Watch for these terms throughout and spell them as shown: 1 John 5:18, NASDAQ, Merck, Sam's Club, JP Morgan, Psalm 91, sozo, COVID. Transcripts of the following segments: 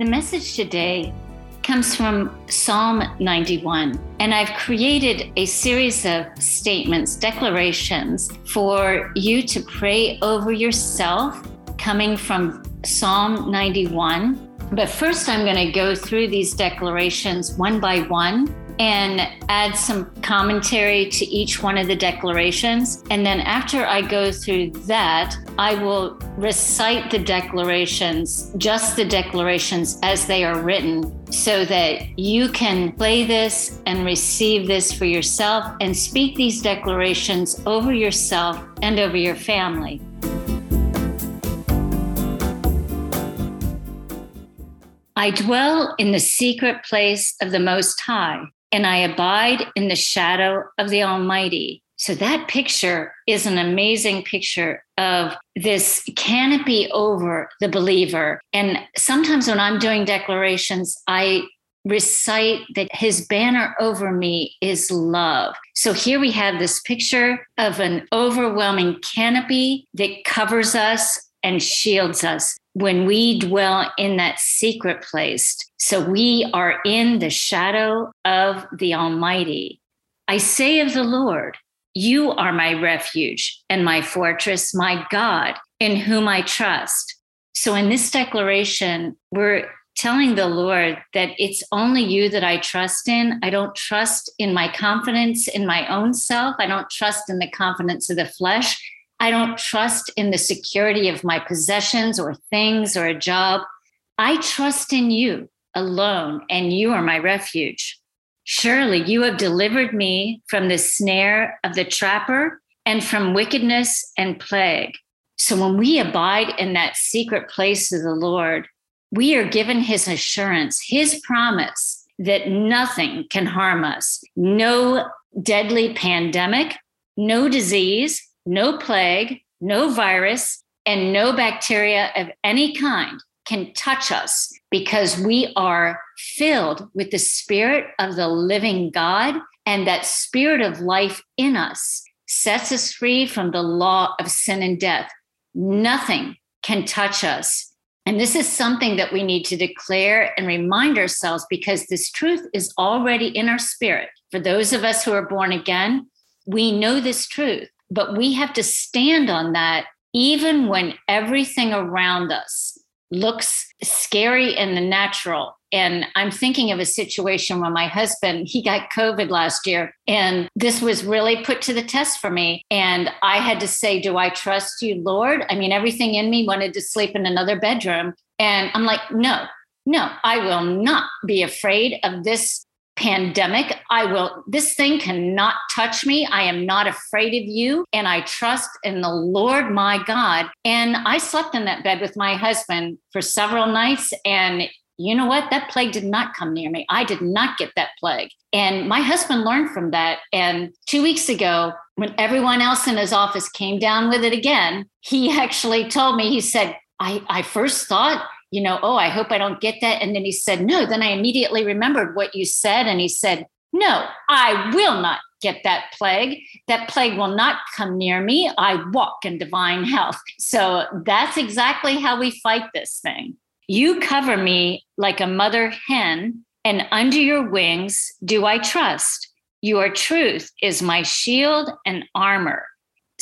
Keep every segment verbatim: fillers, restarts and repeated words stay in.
The message today comes from Psalm ninety-one, and I've created a series of statements, declarations for you to pray over yourself coming from Psalm ninety-one. But first, I'm going to go through these declarations one by one and add some commentary to each one of the declarations. And then after I go through that, I will recite the declarations, just the declarations as they are written, so that you can play this and receive this for yourself and speak these declarations over yourself and over your family. I dwell in the secret place of the Most High, and I abide in the shadow of the Almighty. So that picture is an amazing picture of this canopy over the believer. And sometimes when I'm doing declarations, I recite that his banner over me is love. So here we have this picture of an overwhelming canopy that covers us and shields us when we dwell in that secret place. So we are in the shadow of the Almighty. I say of the Lord, you are my refuge and my fortress, my God, in whom I trust. So in this declaration, we're telling the Lord that it's only you that I trust in. I don't trust in my confidence in my own self. I don't trust in the confidence of the flesh. I don't trust in the security of my possessions or things or a job. I trust in you alone, and you are my refuge. Surely you have delivered me from the snare of the trapper and from wickedness and plague. So when we abide in that secret place of the Lord, we are given his assurance, his promise that nothing can harm us. No deadly pandemic, no disease, no plague, no virus, and no bacteria of any kind can touch us, because we are filled with the Spirit of the living God, and that Spirit of life in us sets us free from the law of sin and death. Nothing can touch us. And this is something that we need to declare and remind ourselves, because this truth is already in our spirit. For those of us who are born again, we know this truth. But we have to stand on that even when everything around us looks scary in the natural. And I'm thinking of a situation where my husband, he got COVID last year, and this was really put to the test for me. And I had to say, do I trust you, Lord? I mean, everything in me wanted to sleep in another bedroom. And I'm like, no, no, I will not be afraid of this pandemic. I will, this thing cannot touch me. I am not afraid of you. And I trust in the Lord, my God. And I slept in that bed with my husband for several nights. And you know what? That plague did not come near me. I did not get that plague. And my husband learned from that. And two weeks ago, when everyone else in his office came down with it again, he actually told me, he said, I, I first thought, you know, oh, I hope I don't get that. And then he said, no, then I immediately remembered what you said. And he said, no, I will not get that plague. That plague will not come near me. I walk in divine health. So that's exactly how we fight this thing. You cover me like a mother hen, and under your wings do I trust. Your truth is my shield and armor.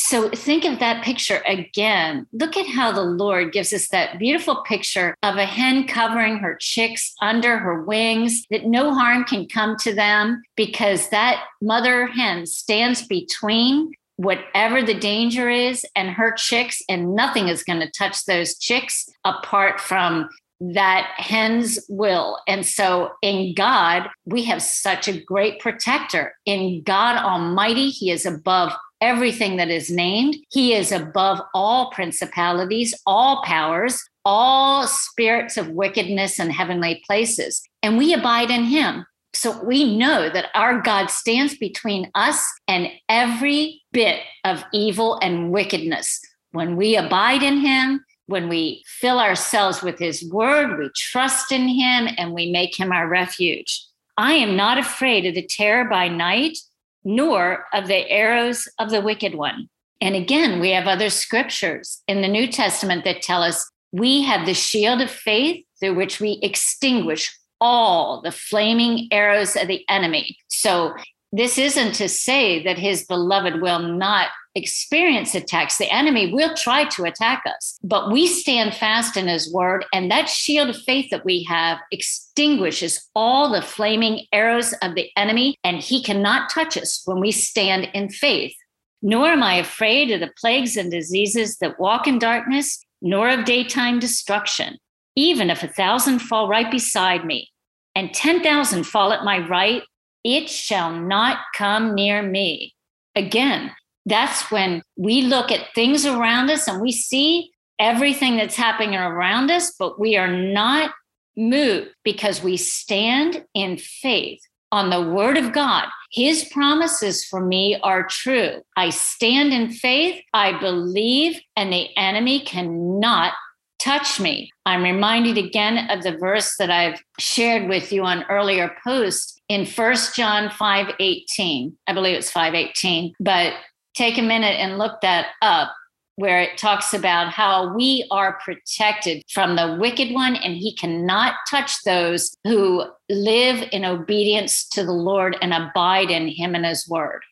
So think of that picture again. Look at how the Lord gives us that beautiful picture of a hen covering her chicks under her wings, that no harm can come to them, because that mother hen stands between whatever the danger is and her chicks, and nothing is going to touch those chicks apart from that hen's will. And so in God, we have such a great protector. In God Almighty, he is above everything that is named. He is above all principalities, all powers, all spirits of wickedness and heavenly places. And we abide in him. So we know that our God stands between us and every bit of evil and wickedness. When we abide in him, when we fill ourselves with his word, we trust in him and we make him our refuge. I am not afraid of the terror by night, nor of the arrows of the wicked one. And again, we have other scriptures in the New Testament that tell us we have the shield of faith through which we extinguish all the flaming arrows of the enemy. So this isn't to say that his beloved will not experience attacks. The enemy will try to attack us, but we stand fast in his word, and that shield of faith that we have extinguishes all the flaming arrows of the enemy, and he cannot touch us when we stand in faith. Nor am I afraid of the plagues and diseases that walk in darkness, nor of daytime destruction. Even if a thousand fall right beside me, and ten thousand fall at my right, it shall not come near me. Again, that's when we look at things around us and we see everything that's happening around us, but we are not moved because we stand in faith on the word of God. His promises for me are true. I stand in faith, I believe, and the enemy cannot touch me. I'm reminded again of the verse that I've shared with you on earlier posts in First John five eighteen. I believe it's five eighteen, but take a minute and look that up, where it talks about how we are protected from the wicked one, and he cannot touch those who live in obedience to the Lord and abide in him and his word.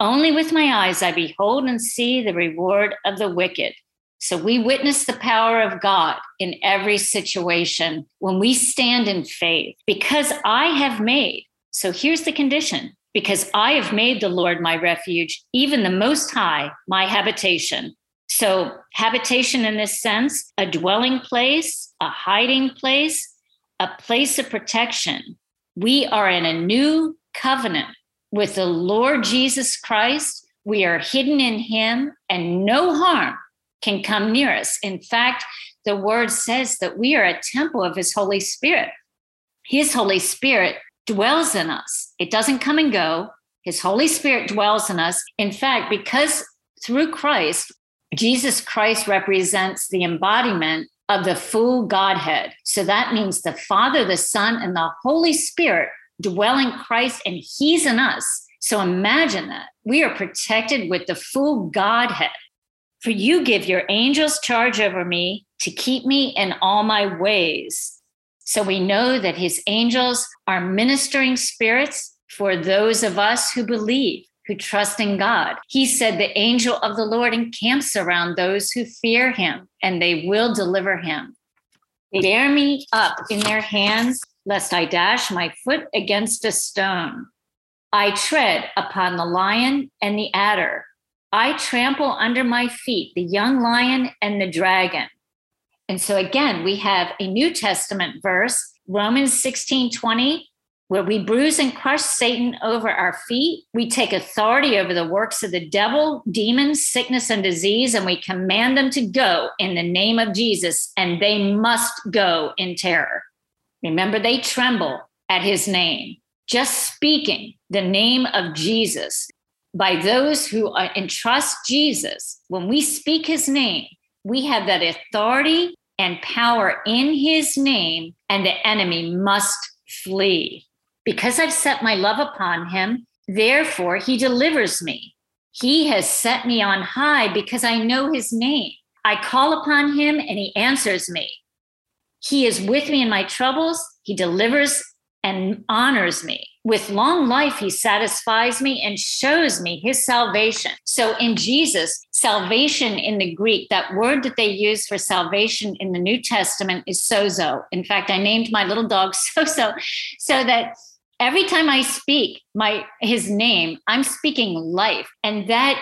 Only with my eyes I behold and see the reward of the wicked. So we witness the power of God in every situation when we stand in faith, because I have made, so here's the condition, because I have made the Lord my refuge, even the Most High, my habitation. So habitation in this sense, a dwelling place, a hiding place, a place of protection. We are in a new covenant with the Lord Jesus Christ. We are hidden in him, and no harm can come near us. In fact, the word says that we are a temple of his Holy Spirit. His Holy Spirit dwells in us. It doesn't come and go. His Holy Spirit dwells in us. In fact, because through Christ, Jesus Christ represents the embodiment of the full Godhead. So that means the Father, the Son, and the Holy Spirit dwell in Christ, and he's in us. So imagine that. We are protected with the full Godhead. For you give your angels charge over me to keep me in all my ways. So we know that his angels are ministering spirits for those of us who believe, who trust in God. He said the angel of the Lord encamps around those who fear him, and they will deliver him. They bear me up in their hands, lest I dash my foot against a stone. I tread upon the lion and the adder. I trample under my feet the young lion and the dragon. And so again, we have a New Testament verse, Romans sixteen twenty, where we bruise and crush Satan over our feet. We take authority over the works of the devil, demons, sickness, and disease, and we command them to go in the name of Jesus, and they must go in terror. Remember, they tremble at his name. Just speaking the name of Jesus. By those who entrust Jesus, when we speak his name, we have that authority and power in his name, and the enemy must flee. Because I've set my love upon him, therefore he delivers me. He has set me on high because I know his name. I call upon him and he answers me. He is with me in my troubles. He delivers and honors me. With long life, he satisfies me and shows me his salvation. So in Jesus, salvation in the Greek, that word that they use for salvation in the New Testament is sozo. In fact, I named my little dog Sozo, so that every time I speak my his name, I'm speaking life. And that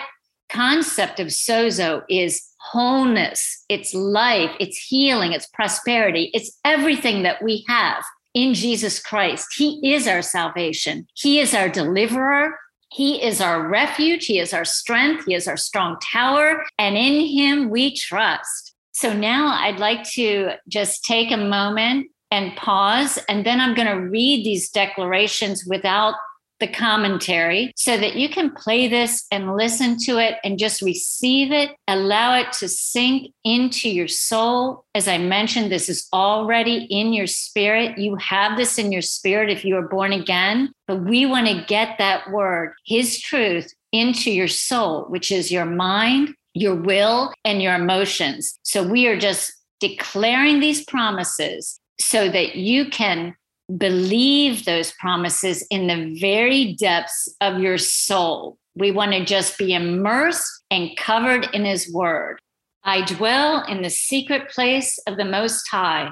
concept of sozo is wholeness. It's life, it's healing, it's prosperity. It's everything that we have in Jesus Christ. He is our salvation. He is our deliverer. He is our refuge. He is our strength. He is our strong tower. And in him we trust. So now I'd like to just take a moment and pause. And then I'm going to read these declarations without the commentary so that you can play this and listen to it and just receive it. Allow it to sink into your soul. As I mentioned, this is already in your spirit. You have this in your spirit if you are born again, but we want to get that word, his truth, into your soul, which is your mind, your will, and your emotions. So we are just declaring these promises so that you can believe those promises in the very depths of your soul. We want to just be immersed and covered in his word. I dwell in the secret place of the Most High,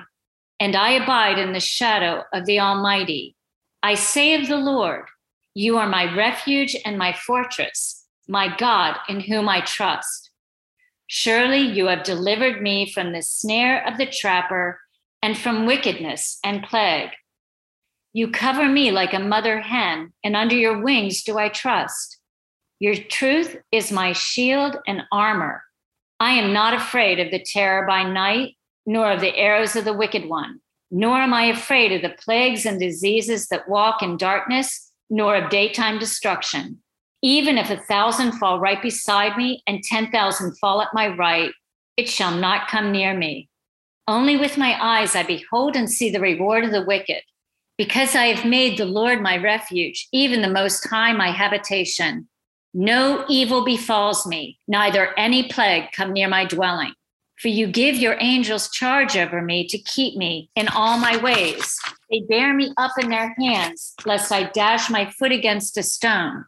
and I abide in the shadow of the Almighty. I say of the Lord, you are my refuge and my fortress, my God in whom I trust. Surely you have delivered me from the snare of the trapper and from wickedness and plague. You cover me like a mother hen, and under your wings do I trust. Your truth is my shield and armor. I am not afraid of the terror by night, nor of the arrows of the wicked one, nor am I afraid of the plagues and diseases that walk in darkness, nor of daytime destruction. Even if a thousand fall right beside me and ten thousand fall at my right, it shall not come near me. Only with my eyes I behold and see the reward of the wicked, because I have made the Lord my refuge, even the Most High my habitation. No evil befalls me, neither any plague come near my dwelling. For you give your angels charge over me to keep me in all my ways. They bear me up in their hands, lest I dash my foot against a stone.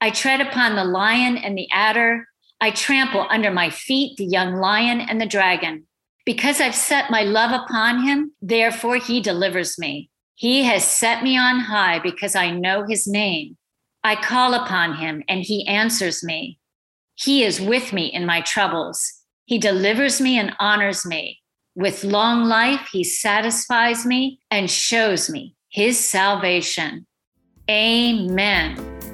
I tread upon the lion and the adder. I trample under my feet the young lion and the dragon. Because I've set my love upon him, therefore he delivers me. He has set me on high because I know his name. I call upon him and he answers me. He is with me in my troubles. He delivers me and honors me. With long life, he satisfies me and shows me his salvation. Amen.